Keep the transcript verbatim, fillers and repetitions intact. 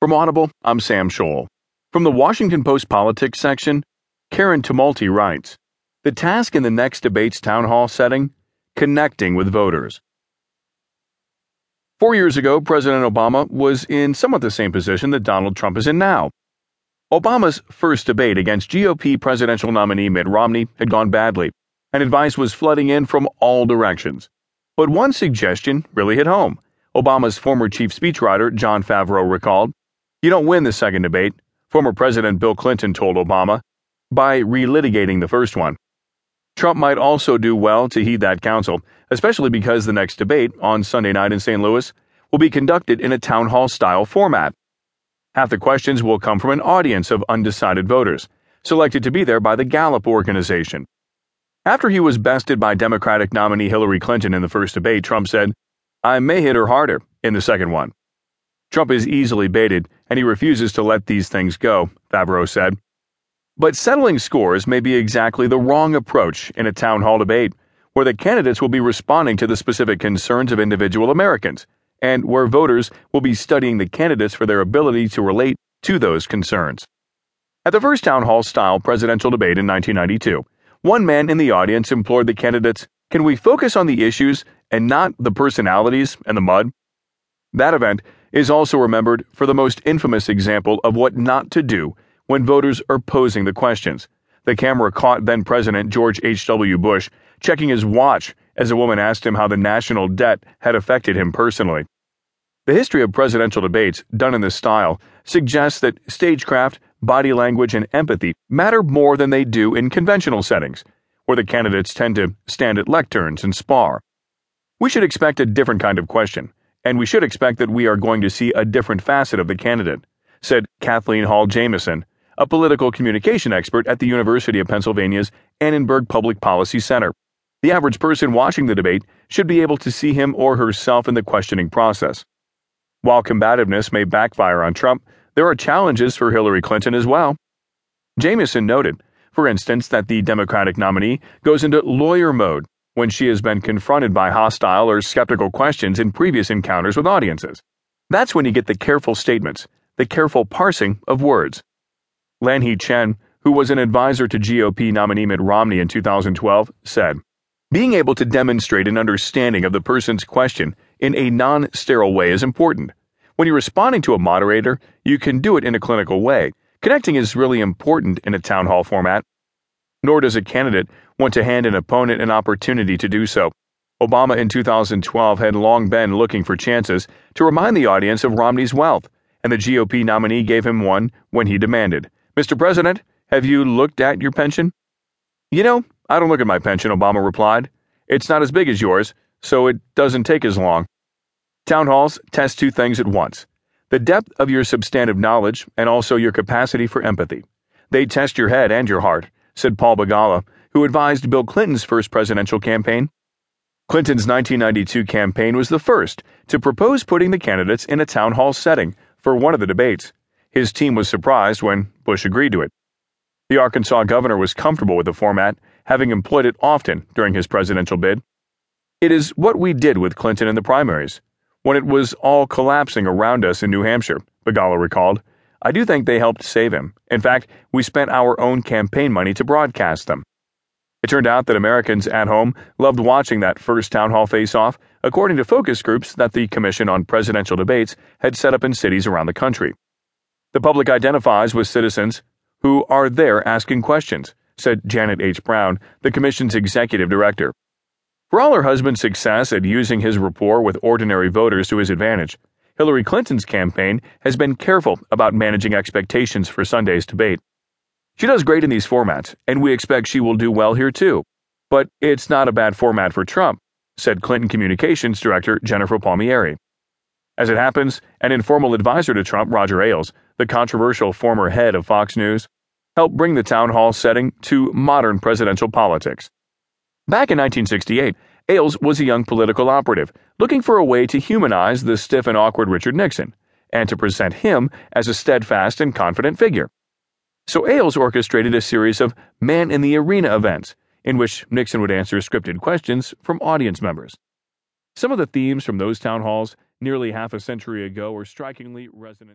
From Audible, I'm Sam Scholl. From the Washington Post Politics section, Karen Tumulty writes, "The task in the next debate's town hall setting? Connecting with voters." Four years ago, President Obama was in somewhat the same position that Donald Trump is in now. Obama's first debate against G O P presidential nominee Mitt Romney had gone badly, and advice was flooding in from all directions. But one suggestion really hit home. Obama's former chief speechwriter, John Favreau, recalled, "You don't win the second debate," former President Bill Clinton told Obama, "by relitigating the first one." Trump might also do well to heed that counsel, especially because the next debate, on Sunday night in Saint Louis, will be conducted in a town hall-style format. Half the questions will come from an audience of undecided voters, selected to be there by the Gallup organization. After he was bested by Democratic nominee Hillary Clinton in the first debate, Trump said, "I may hit her harder in the second one." Trump is easily baited, and he refuses to let these things go, Favreau said. But settling scores may be exactly the wrong approach in a town hall debate, where the candidates will be responding to the specific concerns of individual Americans, and where voters will be studying the candidates for their ability to relate to those concerns. At the first town hall-style presidential debate in nineteen ninety-two, one man in the audience implored the candidates, "Can we focus on the issues and not the personalities and the mud?" That event is also remembered for the most infamous example of what not to do when voters are posing the questions. The camera caught then-President George H W Bush checking his watch as a woman asked him how the national debt had affected him personally. The history of presidential debates done in this style suggests that stagecraft, body language, and empathy matter more than they do in conventional settings, where the candidates tend to stand at lecterns and spar. We should expect a different kind of question, and we should expect that we are going to see a different facet of the candidate, said Kathleen Hall Jamieson, a political communication expert at the University of Pennsylvania's Annenberg Public Policy Center. The average person watching the debate should be able to see him or herself in the questioning process. While combativeness may backfire on Trump, there are challenges for Hillary Clinton as well. Jamieson noted, for instance, that the Democratic nominee goes into lawyer mode when she has been confronted by hostile or skeptical questions in previous encounters with audiences. That's when you get the careful statements, the careful parsing of words. Lanhee Chen, who was an advisor to G O P nominee Mitt Romney in two thousand twelve, said, "Being able to demonstrate an understanding of the person's question in a non-sterile way is important. When you're responding to a moderator, you can do it in a clinical way. Connecting is really important in a town hall format." Nor does a candidate want to hand an opponent an opportunity to do so. Obama in two thousand twelve had long been looking for chances to remind the audience of Romney's wealth, and the G O P nominee gave him one when he demanded, "Mister President, have you looked at your pension?" "You know, I don't look at my pension," Obama replied. "It's not as big as yours, so it doesn't take as long." Town halls test two things at once: the depth of your substantive knowledge and also your capacity for empathy. They test your head and your heart, said Paul Begala, who advised Bill Clinton's first presidential campaign. Clinton's nineteen ninety-two campaign was the first to propose putting the candidates in a town hall setting for one of the debates. His team was surprised when Bush agreed to it. The Arkansas governor was comfortable with the format, having employed it often during his presidential bid. "It is what we did with Clinton in the primaries, when it was all collapsing around us in New Hampshire," Begala recalled. "I do think they helped save him. In fact, we spent our own campaign money to broadcast them." It turned out that Americans at home loved watching that first town hall face-off, according to focus groups that the Commission on Presidential Debates had set up in cities around the country. "The public identifies with citizens who are there asking questions," said Janet H. Brown, the Commission's executive director. For all her husband's success at using his rapport with ordinary voters to his advantage, Hillary Clinton's campaign has been careful about managing expectations for Sunday's debate. "She does great in these formats, and we expect she will do well here too. But it's not a bad format for Trump," said Clinton Communications Director Jennifer Palmieri. As it happens, an informal advisor to Trump, Roger Ailes, the controversial former head of Fox News, helped bring the town hall setting to modern presidential politics. Back in nineteen sixty-eight, Ailes was a young political operative looking for a way to humanize the stiff and awkward Richard Nixon and to present him as a steadfast and confident figure. So Ailes orchestrated a series of man-in-the-arena events in which Nixon would answer scripted questions from audience members. Some of the themes from those town halls nearly half a century ago were strikingly resonant.